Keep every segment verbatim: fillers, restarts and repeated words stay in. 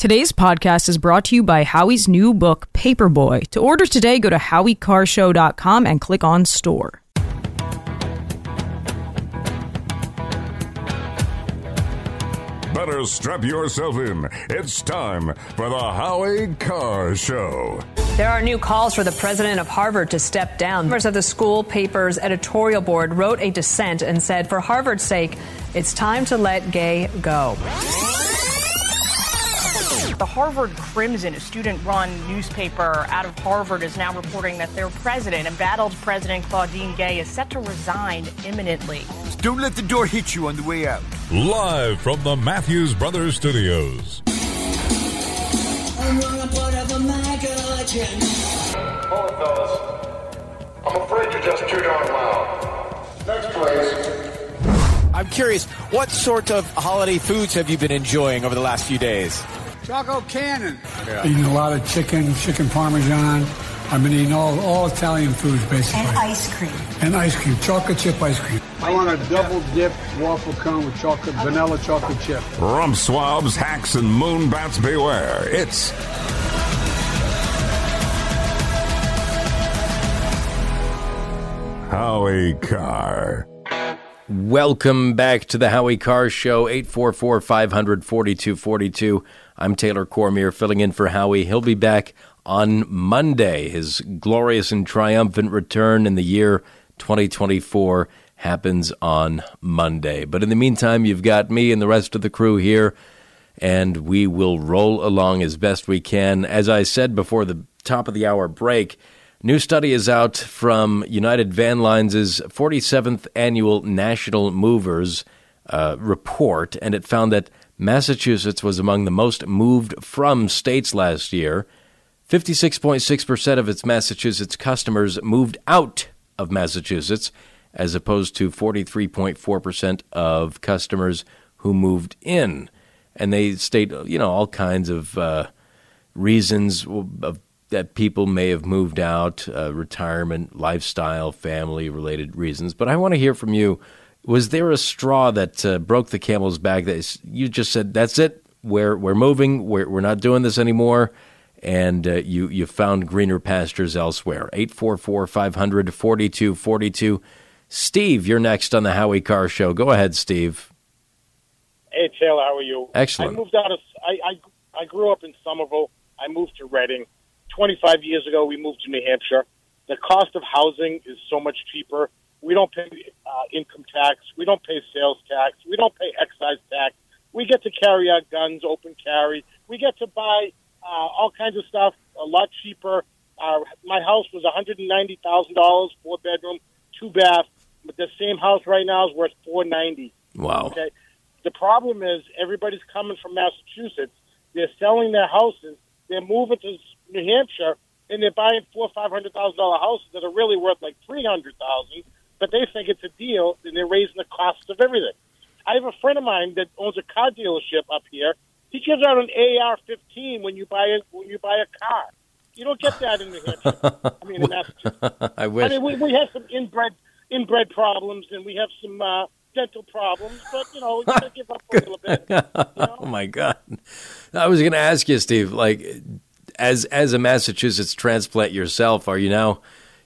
Today's podcast is brought to you by Howie's new book, Paperboy. To order today, go to Howie Carr Show dot com and click on Store. Better strap yourself in. It's time for the Howie Carr Show. There are new calls for the president of Harvard to step down. Members of the school paper's editorial board wrote a dissent and said, for Harvard's sake, it's time to let Gay go. The Harvard Crimson, a student-run newspaper out of Harvard, is now reporting that their president, embattled President Claudine Gay, is set to resign imminently. Don't let the door hit you on the way out. Live from the Matthews Brothers Studios. I'm on a part of a migration. Hold on, fellas. I'm afraid you're just too darn loud. Next, please. I'm curious, what sort of holiday foods have you been enjoying over the last few days? Choco Cannon. Yeah. Eating a lot of chicken, chicken parmesan. I've been eating all, all Italian foods, basically. And ice cream. And ice cream. Chocolate chip ice cream. I want a double-dip waffle cone with chocolate, okay. vanilla chocolate chip. Rump swabs, hacks, and moon bats beware. It's Howie Carr. Welcome back to the Howie Carr Show, eight four four, five hundred, forty-two forty-two. I'm Taylor Cormier, filling in for Howie. He'll be back on Monday. His glorious and triumphant return in the year twenty twenty-four happens on Monday. But in the meantime, you've got me and the rest of the crew here, and we will roll along as best we can. As I said before the top of the hour break, new study is out from United Van Lines' forty-seventh Annual National Movers uh, report, and it found that Massachusetts was among the most moved from states last year. fifty-six point six percent of its Massachusetts customers moved out of Massachusetts, as opposed to forty-three point four percent of customers who moved in. And they state, you know, all kinds of uh, reasons of that people may have moved out, uh, retirement, lifestyle, family-related reasons. But I want to hear from you. Was there a straw that uh, broke the camel's back that you just said, that's it, we're, we're moving, we're, we're not doing this anymore, and uh, you, you found greener pastures elsewhere? eight four four, five hundred, forty-two forty-two. Steve, you're next on the Howie Carr Show. Go ahead, Steve. Hey, Taylor, how are you? Excellent. I moved out of, I, I, I grew up in Somerville. I moved to Reading. twenty-five years ago, we moved to New Hampshire. The cost of housing is so much cheaper. We don't pay uh, income tax. We don't pay sales tax. We don't pay excise tax. We get to carry our guns, open carry. We get to buy uh, all kinds of stuff a lot cheaper. Uh, my house was one hundred ninety thousand dollars, four bedroom, two bath. But the same house right now is worth four hundred ninety thousand dollars. Wow. Okay. The problem is everybody's coming from Massachusetts. They're selling their houses. They're moving to New Hampshire, and they're buying four five hundred thousand dollar houses that are really worth like three hundred thousand. But they think it's a deal, and they're raising the cost of everything. I have a friend of mine that owns a car dealership up here. He gives out an A R fifteen when you buy a, when you buy a car. You don't get that in New Hampshire. I mean, in Massachusetts. I wish. I mean, we, we have some inbred inbred problems, and we have some uh, dental problems. But you know, we gotta give up a little bit. You know? Oh my God! I was going to ask you, Steve. Like, as as a Massachusetts transplant yourself, are you now?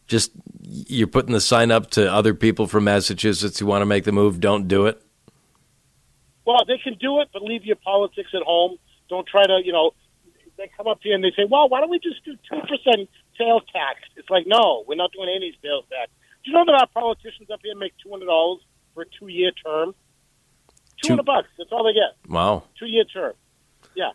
Just you're putting the sign up to other people from Massachusetts who want to make the move, don't do it? Well, they can do it, but leave your politics at home. Don't try to, you know, they come up here and they say, well, why don't we just do two percent sales tax? It's like, no, we're not doing any sales tax. Do you know that our politicians up here make two hundred dollars for a two-year term? two hundred Two- bucks. That's all they get. Wow. Two-year term. Yeah.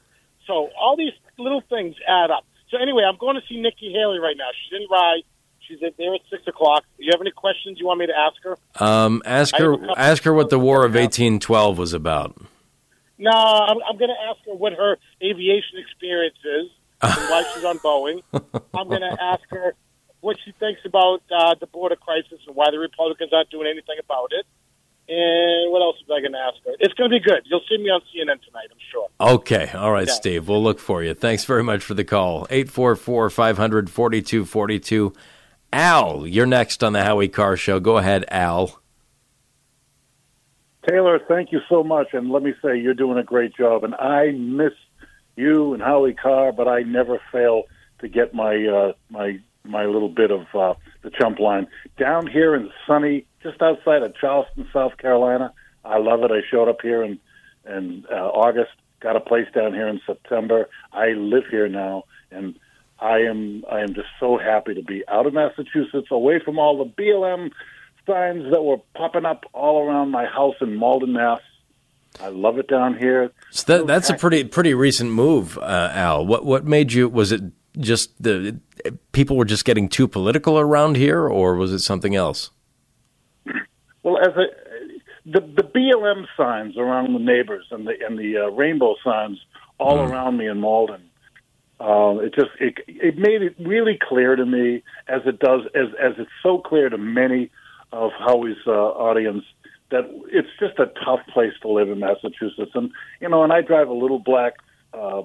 So all these little things add up. So anyway, I'm going to see Nikki Haley right now. She's in Rye. She's there at six o'clock. Do you have any questions you want me to ask her? Um, ask her ask her what the War of eighteen twelve was about. No, I'm, I'm going to ask her what her aviation experience is and why she's on Boeing. I'm going to ask her what she thinks about uh, the border crisis and why the Republicans aren't doing anything about it. And what else was I going to ask her? It's going to be good. You'll see me on C N N tonight, I'm sure. Okay. All right, yeah. Steve. We'll look for you. Thanks very much for the call. eight four four, five hundred, forty-two forty-two. Al, you're next on the Howie Carr Show. Go ahead, Al. Taylor, thank you so much. And let me say, you're doing a great job. And I miss you. and Howie Carr, but I never fail to get my uh, my my little bit of uh, the chump line. Down here in sunny, just outside of Charleston, South Carolina, I love it. I showed up here in, in uh, August, got a place down here in September. I live here now, and I am I am just so happy to be out of Massachusetts, away from all the B L M signs that were popping up all around my house in Malden, Mass. I love it down here. So that, that's a pretty pretty recent move, uh, Al. What what made you? Was it just the people were just getting too political around here, or was it something else? Well, as a, the the B L M signs around the neighbors and the and the uh, rainbow signs all mm. around me in Malden. Uh, it just it, it made it really clear to me, as it does as as it's so clear to many of Howie's uh, audience, that it's just a tough place to live in Massachusetts. And, you know, and I drive a little black uh,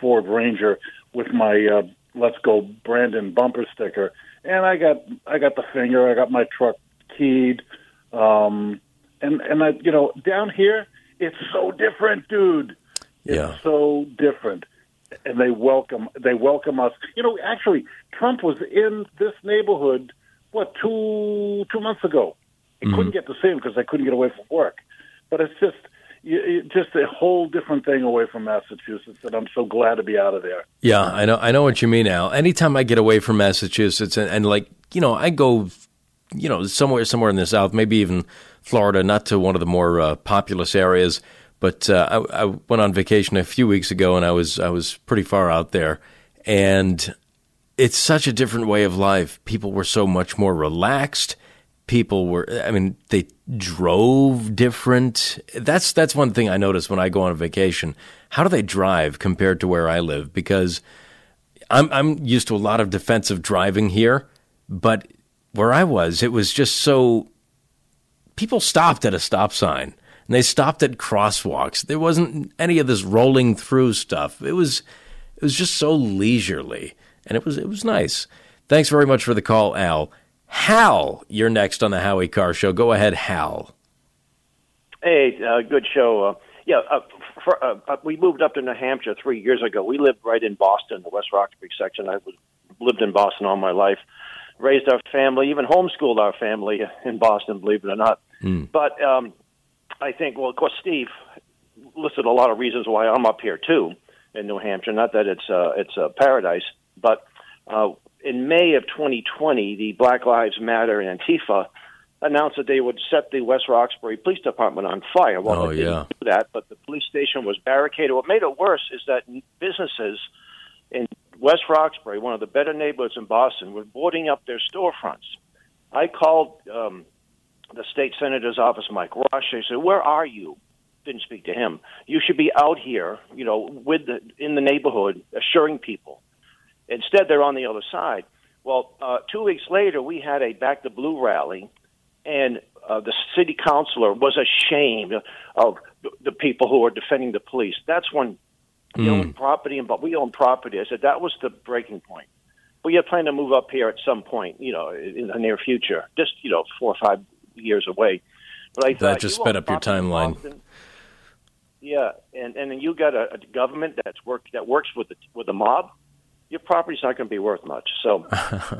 Ford Ranger with my uh, Let's Go Brandon bumper sticker. And I got I got the finger. I got my truck keyed. Um, and, and I, you know, down here, it's so different, dude. It's yeah. so different. And they welcome they welcome us. You know, actually, Trump was in this neighborhood, what, two two months ago. I couldn't get to see him because I couldn't get away from work. But it's just it's just a whole different thing away from Massachusetts, and I'm so glad to be out of there. Yeah, I know I know what you mean, Al. Anytime I get away from Massachusetts, and, and like, you know, I go, you know, somewhere somewhere in the South, maybe even Florida, not to one of the more uh, populous areas, but uh, I, I went on vacation a few weeks ago, and I was I was pretty far out there, and it's such a different way of life. People were so much more relaxed. People were, I mean, they drove different. That's that's one thing I notice when I go on a vacation. How do they drive compared to where I live? Because I'm I'm used to a lot of defensive driving here, but where I was, it was just so, people stopped at a stop sign, and they stopped at crosswalks. There wasn't any of this rolling through stuff. It was it was just so leisurely, and it was it was nice. Thanks very much for the call, Al. Hal, you're next on the Howie Carr Show. Go ahead, Hal. Hey, uh, good show. Uh, yeah, uh, for, uh, we moved up to New Hampshire three years ago. We lived right in Boston, the West Roxbury section. I was, lived in Boston all my life, raised our family, even homeschooled our family in Boston, believe it or not. Mm. But um, I think, well, of course, Steve listed a lot of reasons why I'm up here, too, in New Hampshire. Not that it's uh, it's a paradise, but... Uh, In May of twenty twenty, the Black Lives Matter and Antifa announced that they would set the West Roxbury Police Department on fire. Well, oh, they didn't yeah. do that, but the police station was barricaded. What made it worse is that businesses in West Roxbury, one of the better neighborhoods in Boston, were boarding up their storefronts. I called um, the state senator's office, Mike Rush. I said, "Where are you?" Didn't speak to him. "You should be out here, you know, with the, in the neighborhood, assuring people." Instead, they're on the other side. Well, uh, two weeks later, we had a Back the Blue rally, and uh, the city councilor was ashamed of the people who are defending the police. That's when mm. they own property, but we own property. I said that was the breaking point. We are planning to move up here at some point, you know, in the near future, just, you know, four or five years away. But I thought, that just sped up your timeline. Yeah, and and then you got a, a government that's work that works with the, with the mob. Your property's not going to be worth much. So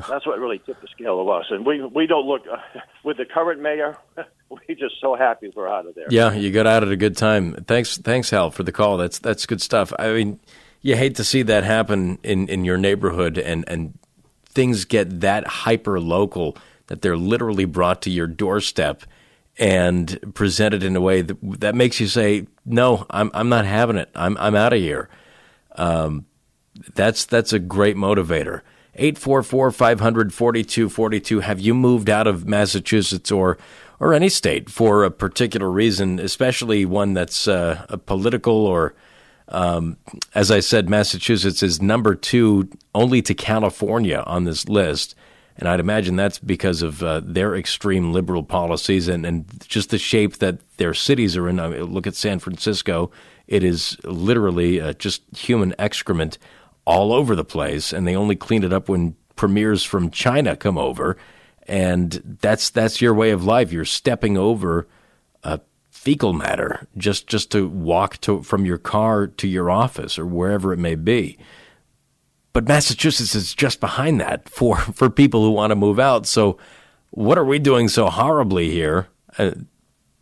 that's what really tipped the scale of us. And we we don't look, uh, with the current mayor, we're just so happy we're out of there. Yeah, you got out at a good time. Thanks, thanks, Hal, for the call. That's that's good stuff. I mean, you hate to see that happen in, in your neighborhood, and, and things get that hyper-local that they're literally brought to your doorstep and presented in a way that, that makes you say, no, I'm I'm not having it. I'm I'm out of here. Um That's that's a great motivator. eight four four, five hundred, forty-two forty-two. Have you moved out of Massachusetts or or any state for a particular reason, especially one that's uh, a political or, um, as I said, Massachusetts is number two only to California on this list. And I'd imagine that's because of uh, their extreme liberal policies and, and just the shape that their cities are in. I mean, look at San Francisco. It is literally uh, just human excrement all over the place, and they only clean it up when premiers from China come over, and that's that's your way of life. You're stepping over uh, fecal matter just, just to walk to from your car to your office or wherever it may be. But Massachusetts is just behind that for, for people who want to move out. So what are we doing so horribly here? Uh,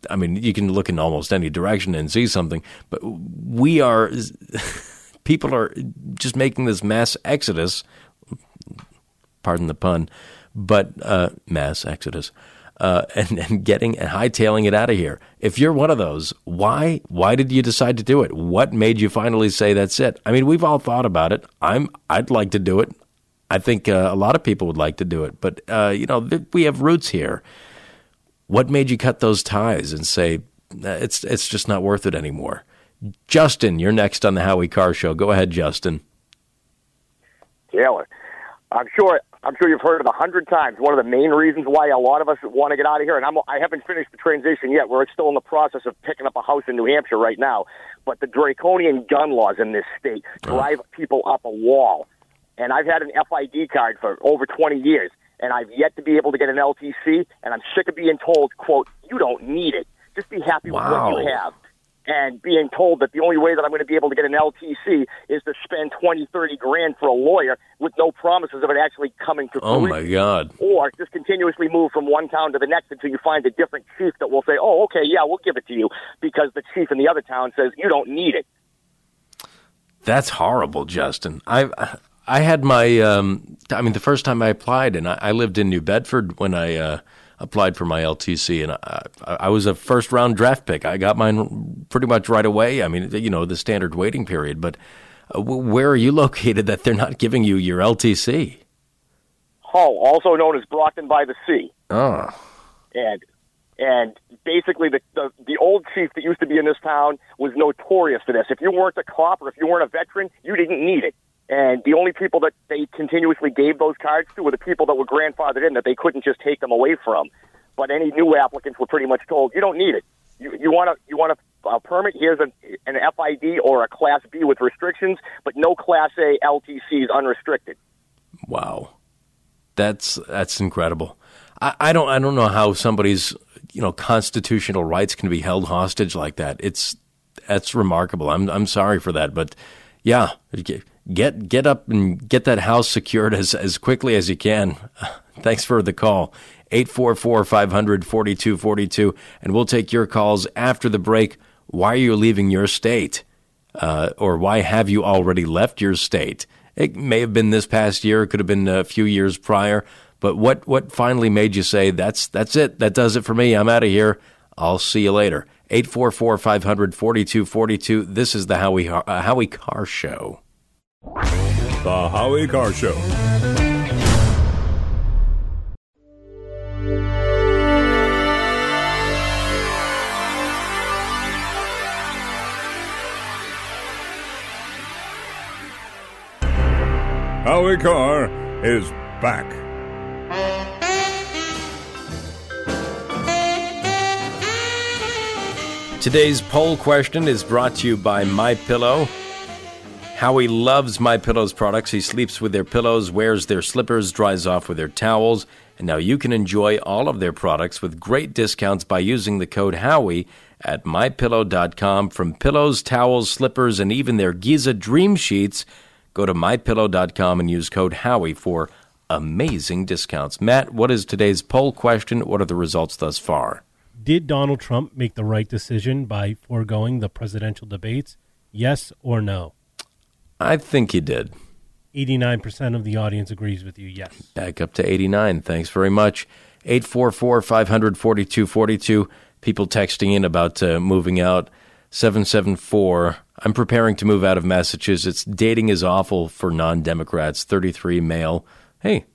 I mean, you can look in almost any direction and see something, but we are, people are just making this mass exodus, pardon the pun, but uh, mass exodus, uh, and, and getting and hightailing it out of here. If you're one of those, why why did you decide to do it? What made you finally say that's it? I mean, we've all thought about it. I'm I'd like to do it. I think uh, a lot of people would like to do it, but uh, you know, th- we have roots here. What made you cut those ties and say, it's it's just not worth it anymore? Justin, you're next on the Howie Carr Show. Go ahead, Justin. Taylor, I'm sure I'm sure you've heard it a hundred times. One of the main reasons why a lot of us want to get out of here, and I'm, I haven't finished the transition yet. We're still in the process of picking up a house in New Hampshire right now. But the draconian gun laws in this state drive oh. people up a wall. And I've had an F I D card for over twenty years. And I've yet to be able to get an L T C, and I'm sick of being told, quote, you don't need it. Just be happy wow. with what you have. And being told that the only way that I'm going to be able to get an L T C is to spend twenty, thirty grand for a lawyer with no promises of it actually coming to fruition. Oh, my God. Or just continuously move from one town to the next until you find a different chief that will say, oh, okay, yeah, we'll give it to you, because the chief in the other town says you don't need it. That's horrible, Justin. I've... I... I had my, um, I mean, the first time I applied, and I, I lived in New Bedford when I uh, applied for my L T C, and I, I was a first-round draft pick. I got mine pretty much right away. I mean, you know, the standard waiting period. But uh, where are you located that they're not giving you your L T C? Hull, also known as Brockton by the Sea. Oh. And and basically the, the the old chief that used to be in this town was notorious for this. If you weren't a cop or if you weren't a veteran, you didn't need it. And the only people that they continuously gave those cards to were the people that were grandfathered in, that they couldn't just take them away from. But any new applicants were pretty much told, you don't need it. You, you want a, you want a, a permit? Here's a, an F I D or a Class B with restrictions, but no Class A L T Cs unrestricted. Wow. That's that's incredible. I, I don't I don't know how somebody's, you know, constitutional rights can be held hostage like that. It's that's remarkable. I'm I'm sorry for that, but yeah. Get get up and get that house secured as, as quickly as you can. Thanks for the call. eight four four, five hundred, forty-two forty-two. And we'll take your calls after the break. Why are you leaving your state? Uh, or why have you already left your state? It may have been this past year. It could have been a few years prior. But what, what finally made you say, that's that's it. That does it for me. I'm out of here. I'll see you later. eight four four, five hundred, forty-two forty-two. This is the Howie, uh, Howie Carr Show. The Howie Carr Show. Howie Carr is back. Today's poll question is brought to you by MyPillow. Howie loves MyPillow's products. He sleeps with their pillows, wears their slippers, dries off with their towels. And now you can enjoy all of their products with great discounts by using the code Howie at my pillow dot com. From pillows, towels, slippers, and even their Giza Dream Sheets, go to my pillow dot com and use code Howie for amazing discounts. Matt, what is today's poll question? What are the results thus far? Did Donald Trump make the right decision by foregoing the presidential debates? Yes or no? I think he did. eighty-nine percent of the audience agrees with you, yes. Back up to eighty-nine. Thanks very much. eight four four, five hundred, forty-two forty-two. People texting in about uh, moving out. seven seven four. I'm preparing to move out of Massachusetts. Dating is awful for non-Democrats. thirty-three, male. Hey,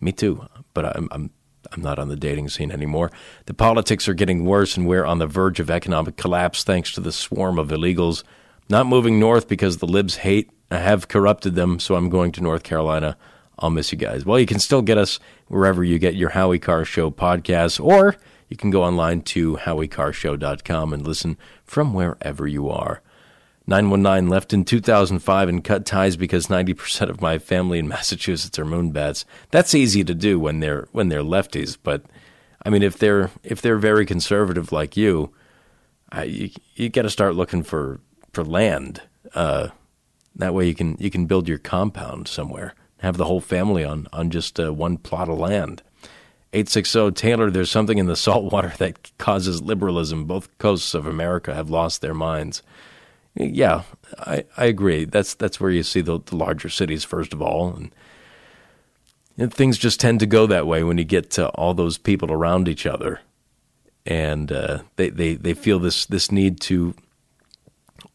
me too. But I'm I'm I'm not on the dating scene anymore. The politics are getting worse, and we're on the verge of economic collapse thanks to the swarm of illegals. Not moving north because the libs hate. I have corrupted them, so I'm going to North Carolina. I'll miss you guys. Well, you can still get us wherever you get your Howie Carr Show podcast, or you can go online to Howie Carr Show dot com and listen from wherever you are. nine one nine left in two thousand five and cut ties because ninety percent of my family in Massachusetts are moonbats. That's easy to do when they're when they're lefties, but I mean, if they're if they're very conservative like you, I, you you got to start looking for for land. Uh, that way you can you can build your compound somewhere. Have the whole family on on just uh, one plot of land. eight sixty Taylor, there's something in the salt water that causes liberalism. Both coasts of America have lost their minds. Yeah, I, I agree. That's that's where you see the, the larger cities, first of all. And, and things just tend to go that way when you get to all those people around each other. And uh, they, they, they feel this, this need to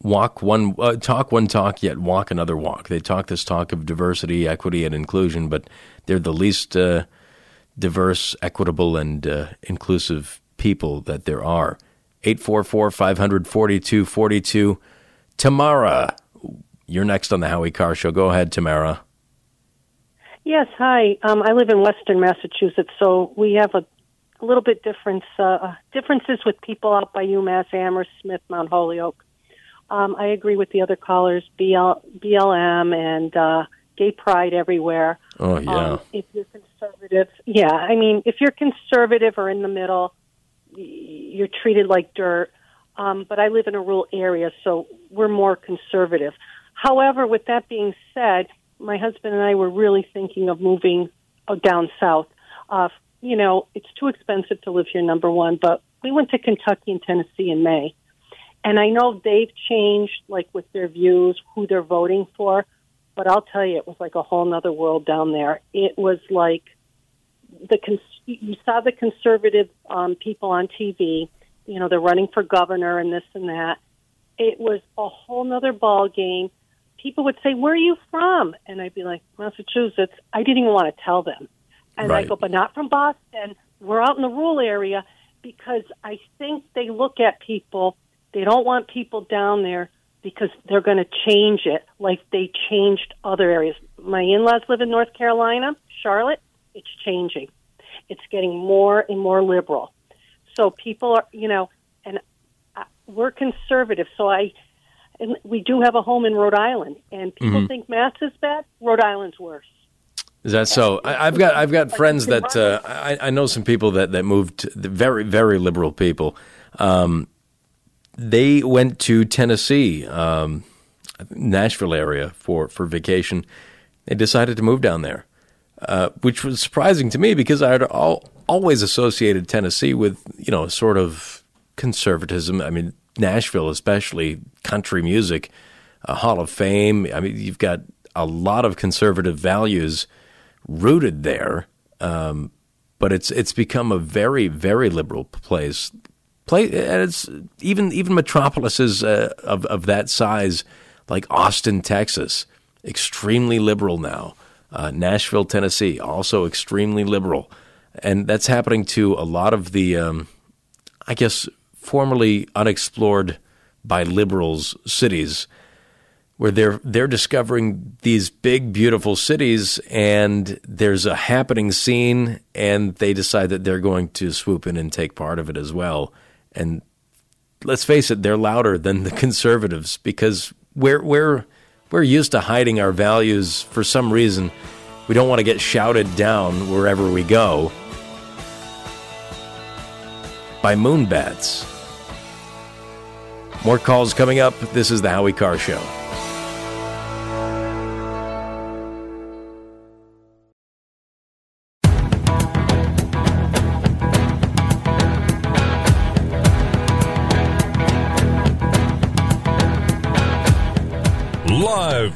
walk one uh, talk one talk, yet walk another walk. They talk this talk of diversity, equity, and inclusion, but they're the least uh, diverse, equitable, and uh, inclusive people that there are. eight four four, five hundred, forty-two forty-two. Tamara, you're next on the Howie Carr Show. Go ahead, Tamara. Yes, hi. Um, I live in Western Massachusetts, so we have a a little bit difference, uh, differences with people out by UMass Amherst, Smith, Mount Holyoke. Um, I agree with the other callers, B L, B L M and uh, gay pride everywhere. Oh, yeah. Um, if you're conservative, yeah, I mean, if you're conservative or in the middle, you're treated like dirt. Um, but I live in a rural area, so we're more conservative. However, with that being said, my husband and I were really thinking of moving down south. Uh, you know, it's too expensive to live here, number one, but we went to Kentucky and Tennessee in May. And I know they've changed, like, with their views, who they're voting for, but I'll tell you, it was like a whole nother world down there. It was like the cons- you saw the conservative um, people on T V, you know, they're running for governor and this and that. It was a whole nother ball game. People would say, where are you from? And I'd be like, Massachusetts. I didn't even want to tell them. And right. I go, but not from Boston. We're out in the rural area, because I think they look at people. They don't want people down there because they're going to change it like they changed other areas. My in-laws live in North Carolina, Charlotte. It's changing. It's getting more and more liberal. So people are, you know, and we're conservative. So I, and we do have a home in Rhode Island, and people mm-hmm. think Mass is bad. Rhode Island's worse. Is that so? I, I've got I've got friends that uh, I, I know some people that that moved, very very liberal people. Um, They went to Tennessee, um, Nashville area for, for vacation. They decided to move down there, uh, which was surprising to me because I had all, always associated Tennessee with, you know, sort of conservatism. I mean, Nashville, especially country music, a Hall of Fame. I mean, you've got a lot of conservative values rooted there, um, but it's it's become a very, very liberal place. It's even even metropolises uh, of of that size, like Austin, Texas, extremely liberal now. Uh, Nashville, Tennessee, also extremely liberal, and that's happening to a lot of the, um, I guess, formerly unexplored by liberals cities, where they're they're discovering these big, beautiful cities, and there's a happening scene, and they decide that they're going to swoop in and take part of it as well. And let's face it, they're louder than the conservatives because we're we're we're used to hiding our values for some reason. We don't want to get shouted down wherever we go by moonbats. More calls coming up. This is the Howie Carr Show.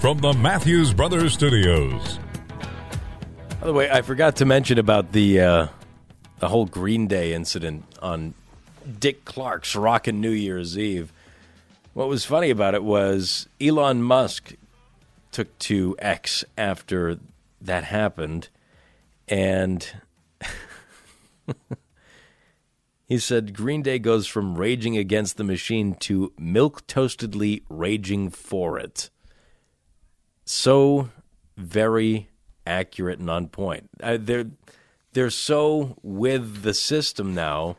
From the Matthews Brothers Studios. By the way, I forgot to mention about the uh, the whole Green Day incident on Dick Clark's Rockin' New Year's Eve. What was funny about it was Elon Musk took to X after that happened, and he said Green Day goes from raging against the machine to milquetoastedly raging for it. So very accurate and on point. Uh, they're they're so with the system now,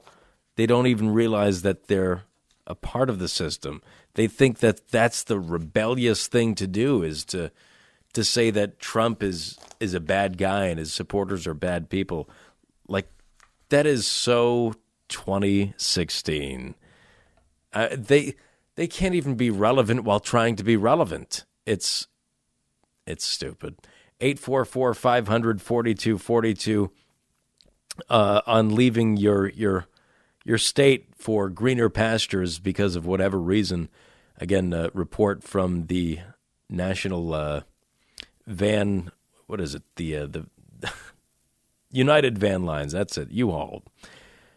they don't even realize that they're a part of the system. They think that that's the rebellious thing to do, is to to say that Trump is is a bad guy and his supporters are bad people. Like, that is so twenty sixteen. Uh, they they can't even be relevant while trying to be relevant. It's it's stupid. eight four four, five hundred, forty-two forty-two uh, on leaving your your your state for greener pastures because of whatever reason. Again, a report from the National uh, Van, what is it? The uh, the United Van Lines, that's it, U-Haul.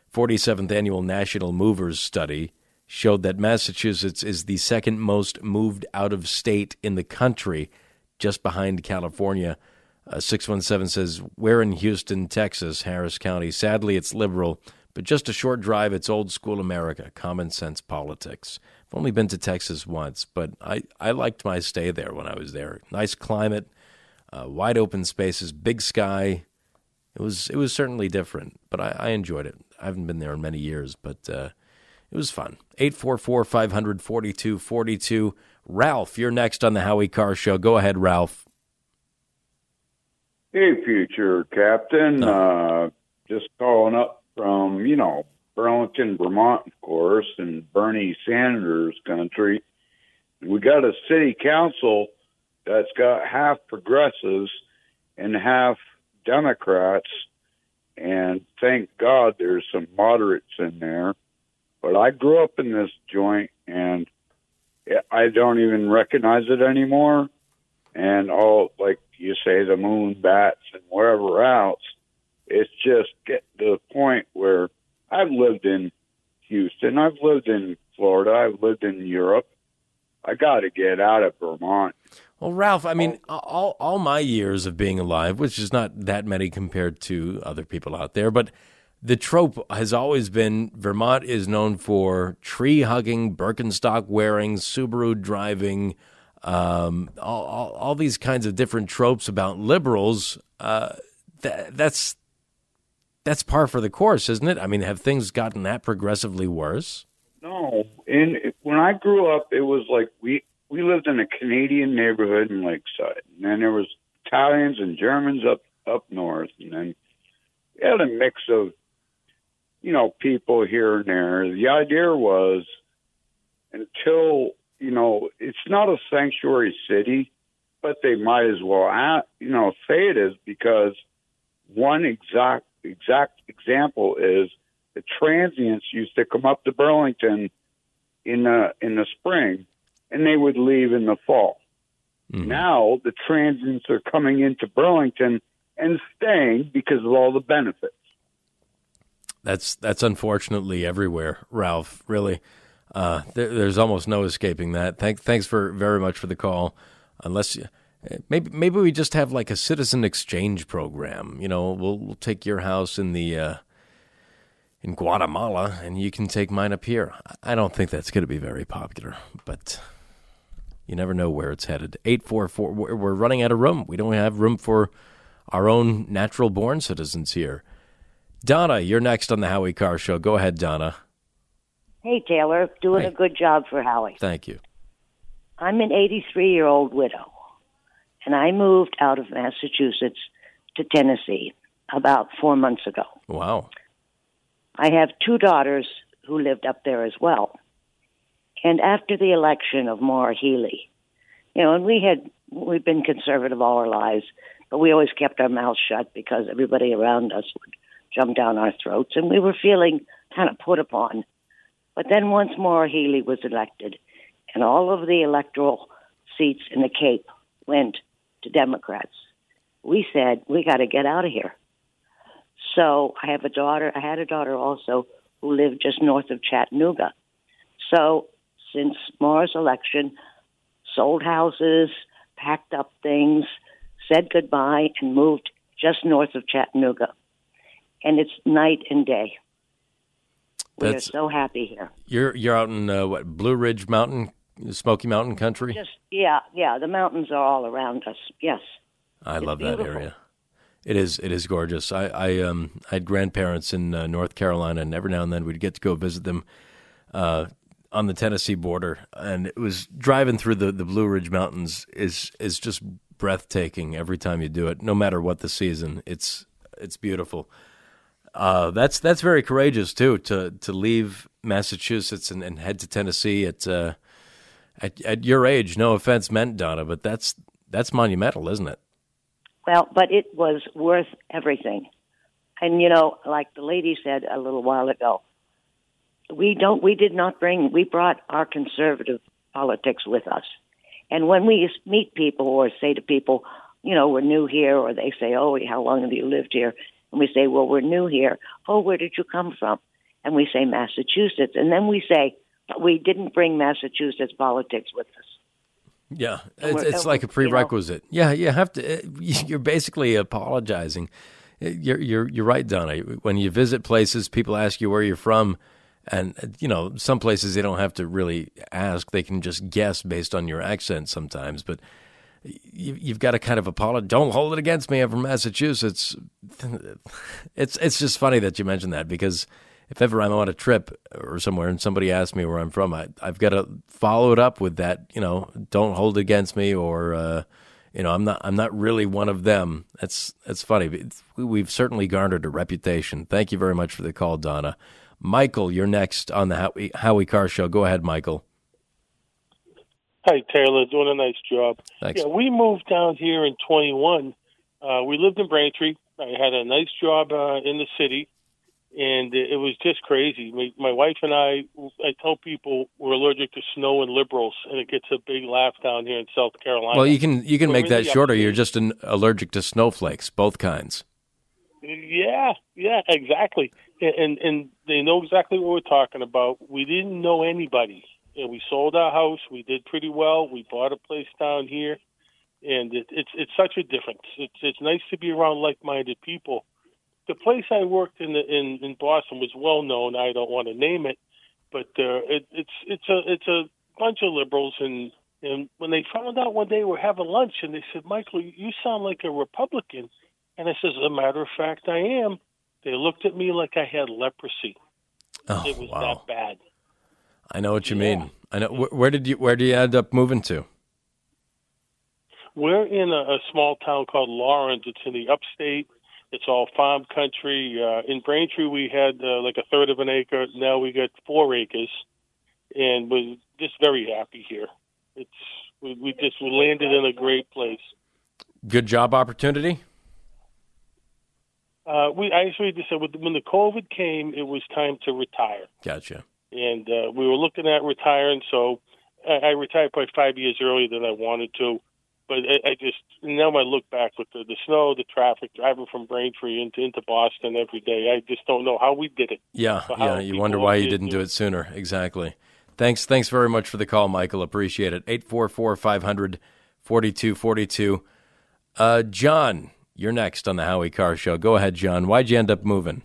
forty-seventh Annual National Movers Study showed that Massachusetts is the second most moved out of state in the country, just behind California. Uh, six one seven says, we're in Houston, Texas, Harris County. Sadly, it's liberal, but just a short drive, it's old school America, common sense politics. I've only been to Texas once, but I, I liked my stay there when I was there. Nice climate, uh, wide open spaces, big sky. It was it was certainly different, but I, I enjoyed it. I haven't been there in many years, but uh, it was fun. eight four four, five hundred, forty-two forty-two. Ralph, you're next on the Howie Carr Show. Go ahead, Ralph. Hey, future captain. Oh. Uh, just calling up from, you know, Burlington, Vermont, of course, and Bernie Sanders' country. We got a city council that's got half progressives and half Democrats, and thank God there's some moderates in there. But I grew up in this joint, and I don't even recognize it anymore. And all, like you say, the moon bats and wherever else, it's just getting to the point where I've lived in Houston, I've lived in Florida, I've lived in Europe. I got to get out of Vermont. Well, Ralph, I mean, all all my years of being alive, which is not that many compared to other people out there, but the trope has always been Vermont is known for tree-hugging, Birkenstock-wearing, Subaru-driving, um, all, all, all these kinds of different tropes about liberals. Uh, th- that's that's par for the course, isn't it? I mean, have things gotten that progressively worse? No. And when I grew up, it was like we... We lived in a Canadian neighborhood in Lakeside, and then there was Italians and Germans up, up north, and then we had a mix of, you know, people here and there. The idea was, until, you know, it's not a sanctuary city, but they might as well, you know, say it is, because one exact exact example is the transients used to come up to Burlington in the, in the spring, and they would leave in the fall. Mm-hmm. Now the transients are coming into Burlington and staying because of all the benefits. That's that's unfortunately everywhere, Ralph, really. Uh, there, there's almost no escaping that. Thank, thanks for very much for the call. Unless you, maybe maybe we just have like a citizen exchange program. You know, we'll, we'll take your house in the uh, in Guatemala and you can take mine up here. I don't think that's going to be very popular, but... You never know where it's headed. eight four four, we're running out of room. We don't have room for our own natural-born citizens here. Donna, you're next on the Howie Carr Show. Go ahead, Donna. Hey, Taylor. Doing hey. a good job for Howie. Thank you. I'm an eighty-three-year-old widow, and I moved out of Massachusetts to Tennessee about four months ago. Wow. I have two daughters who lived up there as well. And after the election of Maura Healey, you know, and we had, we've been conservative all our lives, but we always kept our mouths shut because everybody around us would jump down our throats, and we were feeling kind of put upon. But then once Maura Healey was elected, and all of the electoral seats in the Cape went to Democrats, we said, we got to get out of here. So I have a daughter, I had a daughter also who lived just north of Chattanooga. So, since Maura's election, sold houses, packed up things, said goodbye, and moved just north of Chattanooga. And it's night and day. We That's, are so happy here. You're you're out in, uh, what, Blue Ridge Mountain, Smoky Mountain country? Just, yeah, yeah. The mountains are all around us, yes. I it's love beautiful. That area. It is it is gorgeous. I, I, um, I had grandparents in uh, North Carolina, and every now and then we'd get to go visit them uh on the Tennessee border, and it was driving through the, the Blue Ridge Mountains is is just breathtaking every time you do it, no matter what the season. It's it's beautiful. uh, that's that's very courageous too to to leave Massachusetts and, and head to Tennessee at, uh, at at your age. No offense meant, Donna, but that's that's monumental, isn't it? Well, but it was worth everything. And you know, like the lady said a little while ago, we don't we did not bring we brought our conservative politics with us. And when we meet people or say to people, you know, we're new here, or they say, oh, how long have you lived here? And we say, well, we're new here. Oh, where did you come from? And we say Massachusetts. And then we say, but we didn't bring Massachusetts politics with us. Yeah, it's, it's like a prerequisite. You know? Yeah, you have to. You're basically apologizing. You're you're you're right, Donna. When you visit places, people ask you where you're from, and you know some places they don't have to really ask; they can just guess based on your accent sometimes. But you, you've got to kind of apologize. Don't hold it against me. I'm from Massachusetts. It's it's just funny that you mentioned that, because if ever I'm on a trip or somewhere and somebody asks me where I'm from, I, I've got to follow it up with that, you know, don't hold against me, or, uh, you know, I'm not I'm not really one of them. That's that's funny. It's, we've certainly garnered a reputation. Thank you very much for the call, Donna. Michael, you're next on the Howie, Howie Carr Show. Go ahead, Michael. Hi, Taylor. Doing a nice job. Thanks. Yeah, we moved down here in twenty-one. Uh, we lived in Braintree. I had a nice job uh, in the city. And it was just crazy. My, my wife and I, I tell people we're allergic to snow and liberals, and it gets a big laugh down here in South Carolina. Well, you can you can we're make really that shorter. You're just an, allergic to snowflakes, both kinds. Yeah, yeah, exactly. And and they know exactly what we're talking about. We didn't know anybody. And we sold our house. We did pretty well. We bought a place down here, and it, it's it's such a difference. It's it's nice to be around like-minded people. The place I worked in, the, in in Boston was well known. I don't want to name it, but uh, it, it's it's a it's a bunch of liberals. And, and when they found out one day we're having lunch, and they said, "Michael, you sound like a Republican," and I said, "As a matter of fact, I am." They looked at me like I had leprosy. Oh, it was wow. that bad. I know what you yeah. mean. I know. Where, where did you where did you end up moving to? We're in a, a small town called Lawrence. It's in the upstate. It's all farm country. Uh, in Braintree, we had uh, like a third of an acre. Now we got four acres, and we're just very happy here. It's we, we just we landed in a great place. Good job opportunity. Uh, we I actually just said when the COVID came, it was time to retire. Gotcha. And uh, we were looking at retiring, so I, I retired probably five years earlier than I wanted to. But I just, now I look back with the, the snow, the traffic, driving from Braintree into, into Boston every day. I just don't know how we did it. Yeah, yeah. You wonder why you didn't do it sooner. Exactly. Thanks thanks very much for the call, Michael. Appreciate it. eight four four, five hundred, four two four two. Uh, John, you're next on the Howie Carr Show. Go ahead, John. Why'd you end up moving?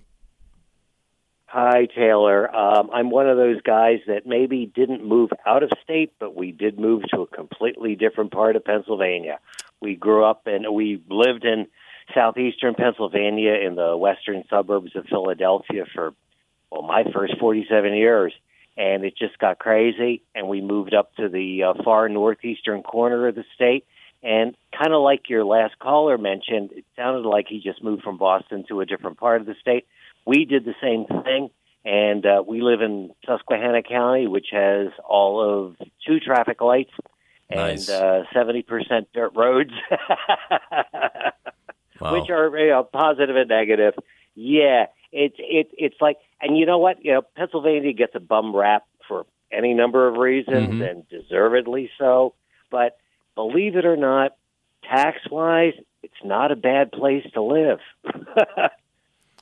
Hi, Taylor. Um, I'm one of those guys that maybe didn't move out of state, but we did move to a completely different part of Pennsylvania. We grew up and we lived in southeastern Pennsylvania in the western suburbs of Philadelphia for, well, my first forty-seven years. And it just got crazy. And we moved up to the uh, far northeastern corner of the state. And kind of like your last caller mentioned, it sounded like he just moved from Boston to a different part of the state. We did the same thing, and uh, we live in Susquehanna County, which has all of two traffic lights and nice. uh, seventy percent dirt roads, wow. which are, you know, positive and negative. Yeah, it's it, it's like, and you know what? You know, Pennsylvania gets a bum rap for any number of reasons, mm-hmm. and deservedly so. But believe it or not, tax-wise, it's not a bad place to live.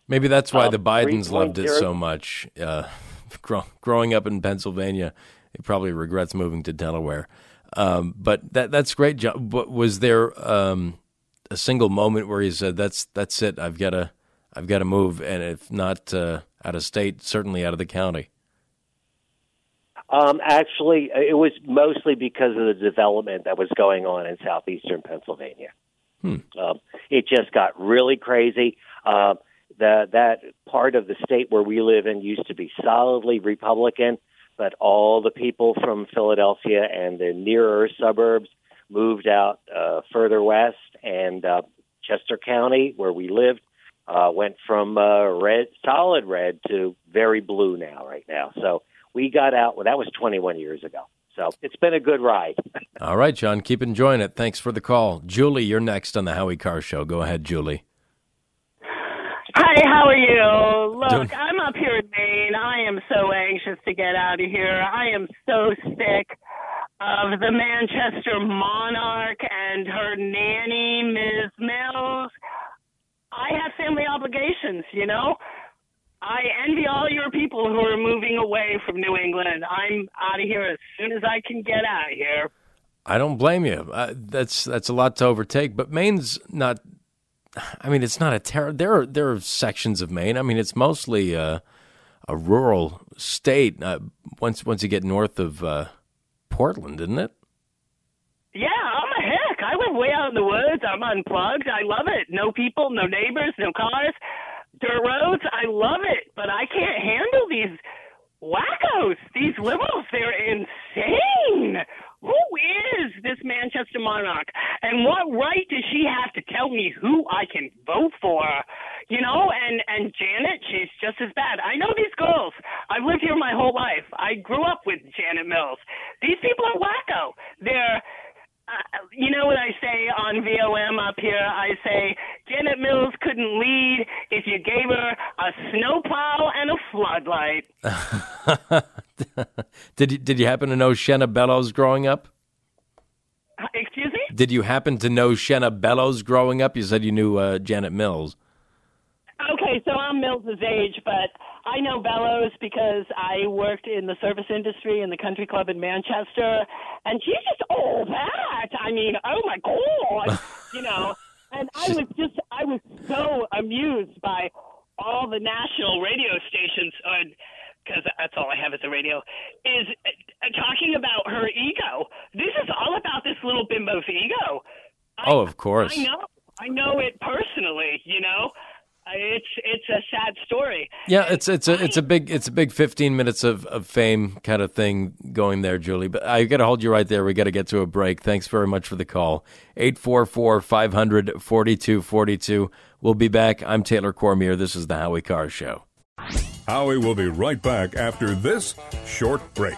Maybe that's why um, the Bidens loved it so much. Uh, grow, growing up in Pennsylvania, he probably regrets moving to Delaware. Um, but that that's great, John. But was there um, a single moment where he said, "That's that's it. I've got to I've got to move," and if not uh, out of state, certainly out of the county. Um, actually, it was mostly because of the development that was going on in southeastern Pennsylvania. Hmm. Um, it just got really crazy. Uh, The, that part of the state where we live in used to be solidly Republican, but all the people from Philadelphia and the nearer suburbs moved out uh, further west, and uh, Chester County, where we lived, Uh, went from uh, red, solid red to very blue now, right now. So we got out. Well, that was twenty-one years ago. So it's been a good ride. All right, John, keep enjoying it. Thanks for the call. Julie, you're next on the Howie Carr Show. Go ahead, Julie. Hi, how are you? Look, I'm up here in Maine. I am so anxious to get out of here. I am so sick of the Manchester monarch and her nanny, Miz Mills. I have family obligations, you know. I envy all your people who are moving away from New England. I'm out of here as soon as I can get out of here. I don't blame you. Uh, that's that's a lot to overtake. But Maine's not. I mean, it's not a terror. There are there are sections of Maine. I mean, it's mostly uh, a rural state. Uh, once once you get north of uh, Portland, isn't it? Yeah. Way out in the woods. I'm unplugged. I love it. No people, no neighbors, no cars, dirt roads. I love it, but I can't handle these wackos, these liberals. They're insane. Who is this Manchester monarch? And what right does she have to tell me who I can vote for? You know, and, and Janet, she's just as bad. I know these girls. I've lived here my whole life. I grew up with Janet Mills. These people are wacko. They're Uh, you know what I say on V O M up here? I say, Janet Mills couldn't lead if you gave her a snowplow and a floodlight. did, you, did you happen to know Shanna Bellows growing up? Excuse me? Did you happen to know Shanna Bellows growing up? You said you knew uh, Janet Mills. Okay, so I'm Mills' age, but I know Bellows because I worked in the service industry in the country club in Manchester, and she's just all that. I mean, oh, my God, you know. And I was just, I was so amused by all the national radio stations, because that's all I have is the radio, is talking about her ego. This is all about this little bimbo's ego. Oh, I, of course. I know. I know it personally, you know. It's it's a sad story. Yeah, it's it's a it's a big it's a big fifteen minutes of, of fame kind of thing going there, Julie. But I got to hold you right there. We got to get to a break. Thanks very much for the call. eight four four, five hundred, forty-two forty-two. We'll be back. I'm Taylor Cormier. This is the Howie Carr Show. Howie will be right back after this short break.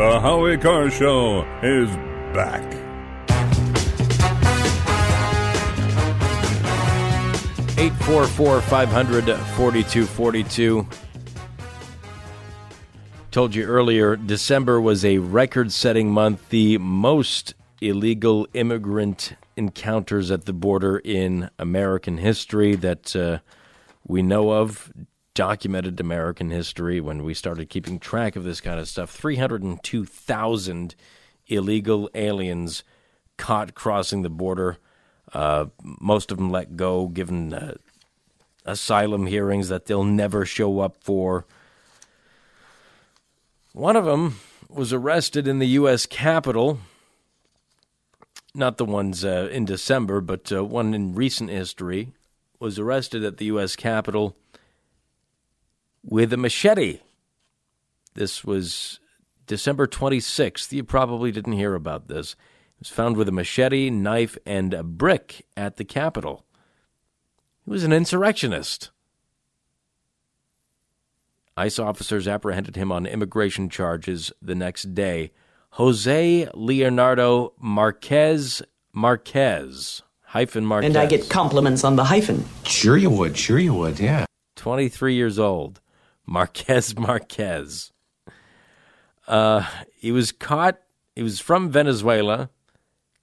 The Howie Carr Show is back. eight four four, five hundred, forty-two forty-two. Told you earlier, December was a record-setting month. The most illegal immigrant encounters at the border in American history that uh, we know of. Documented American history when we started keeping track of this kind of stuff. three hundred two thousand illegal aliens caught crossing the border. Uh, most of them let go, given uh, asylum hearings that they'll never show up for. One of them was arrested in the U S Capitol. Not the ones uh, in December, but uh, one in recent history was arrested at the U S Capitol with a machete. This was December twenty-sixth. You probably didn't hear about this. He was found with a machete, knife, and a brick at the Capitol. He was an insurrectionist. ICE officers apprehended him on immigration charges the next day. Jose Leonardo Marquez Marquez, hyphen Marquez. And I get compliments on the hyphen. Sure you would, sure you would, yeah. twenty-three years old. Marquez Marquez. Uh, he was caught, he was from Venezuela,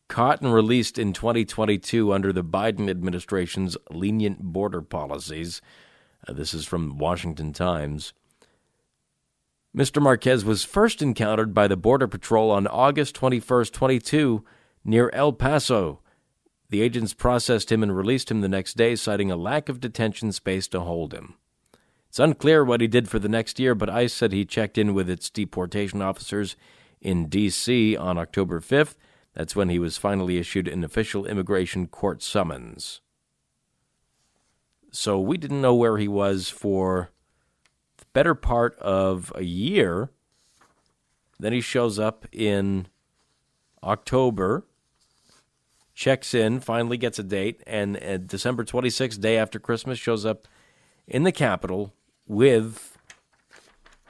caught and released in twenty twenty-two under the Biden administration's lenient border policies. Uh, this is from Washington Times. Mister Marquez was first encountered by the Border Patrol on August twenty-first, twenty-two, near El Paso. The agents processed him and released him the next day, citing a lack of detention space to hold him. It's unclear what he did for the next year, but ICE said he checked in with its deportation officers in D C on October fifth. That's when he was finally issued an official immigration court summons. So we didn't know where he was for the better part of a year. Then he shows up in October, checks in, finally gets a date, and uh, December twenty-sixth, day after Christmas, shows up in the Capitol with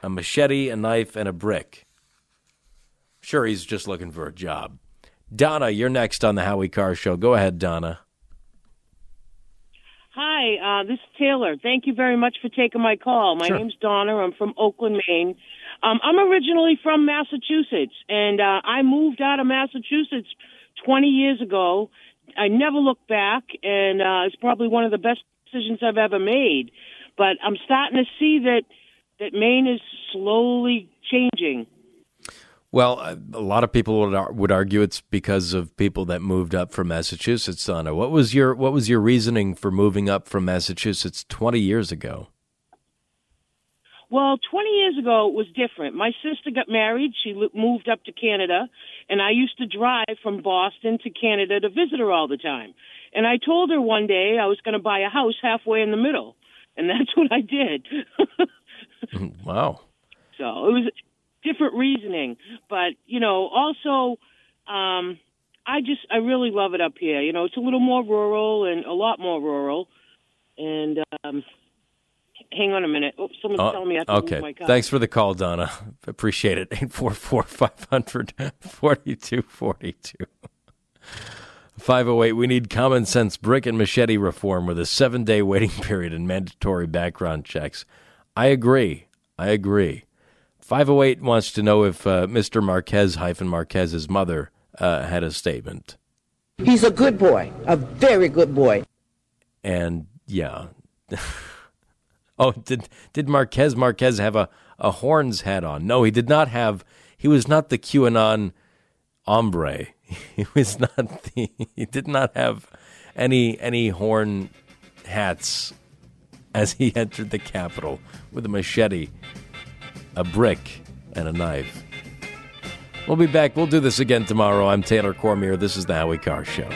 a machete, a knife, and a brick. Sure, he's just looking for a job. Donna, you're next on the Howie Carr Show. Go ahead, Donna. Hi, uh, this is Taylor. Thank you very much for taking my call. My sure. name's Donna. I'm from Oakland, Maine. Um, I'm originally from Massachusetts, and uh, I moved out of Massachusetts twenty years ago. I never looked back, and uh, it's probably one of the best decisions I've ever made. But I'm starting to see that, that Maine is slowly changing. Well, a lot of people would ar- would argue it's because of people that moved up from Massachusetts, Donna. What was your what was your reasoning for moving up from Massachusetts twenty years ago? Well, twenty years ago, it was different. My sister got married. She l- moved up to Canada, and I used to drive from Boston to Canada to visit her all the time. And I told her one day I was going to buy a house halfway in the middle, and that's what I did. Wow. So it was different reasoning. But, you know, also, um, I just, I really love it up here. You know, it's a little more rural and a lot more rural. And, um, hang on a minute. Oops, someone's oh, telling me I have to okay. move my car. Thanks for the call, Donna. Appreciate it. eight four four, five hundred, four two four two. five oh eight, we need common sense brick and machete reform with a seven-day waiting period and mandatory background checks. I agree. I agree. five oh eight wants to know if uh, Mister Marquez hyphen Marquez's mother uh, had a statement. He's a good boy, a very good boy. And, yeah. Oh, did did Marquez Marquez have a, a horns hat on? No, he did not have. He was not the QAnon hombre. He was not the. He did not have any any horn hats as he entered the Capitol with a machete, a brick, and a knife. We'll be back. We'll do this again tomorrow. I'm Taylor Cormier. This is the Howie Carr Show.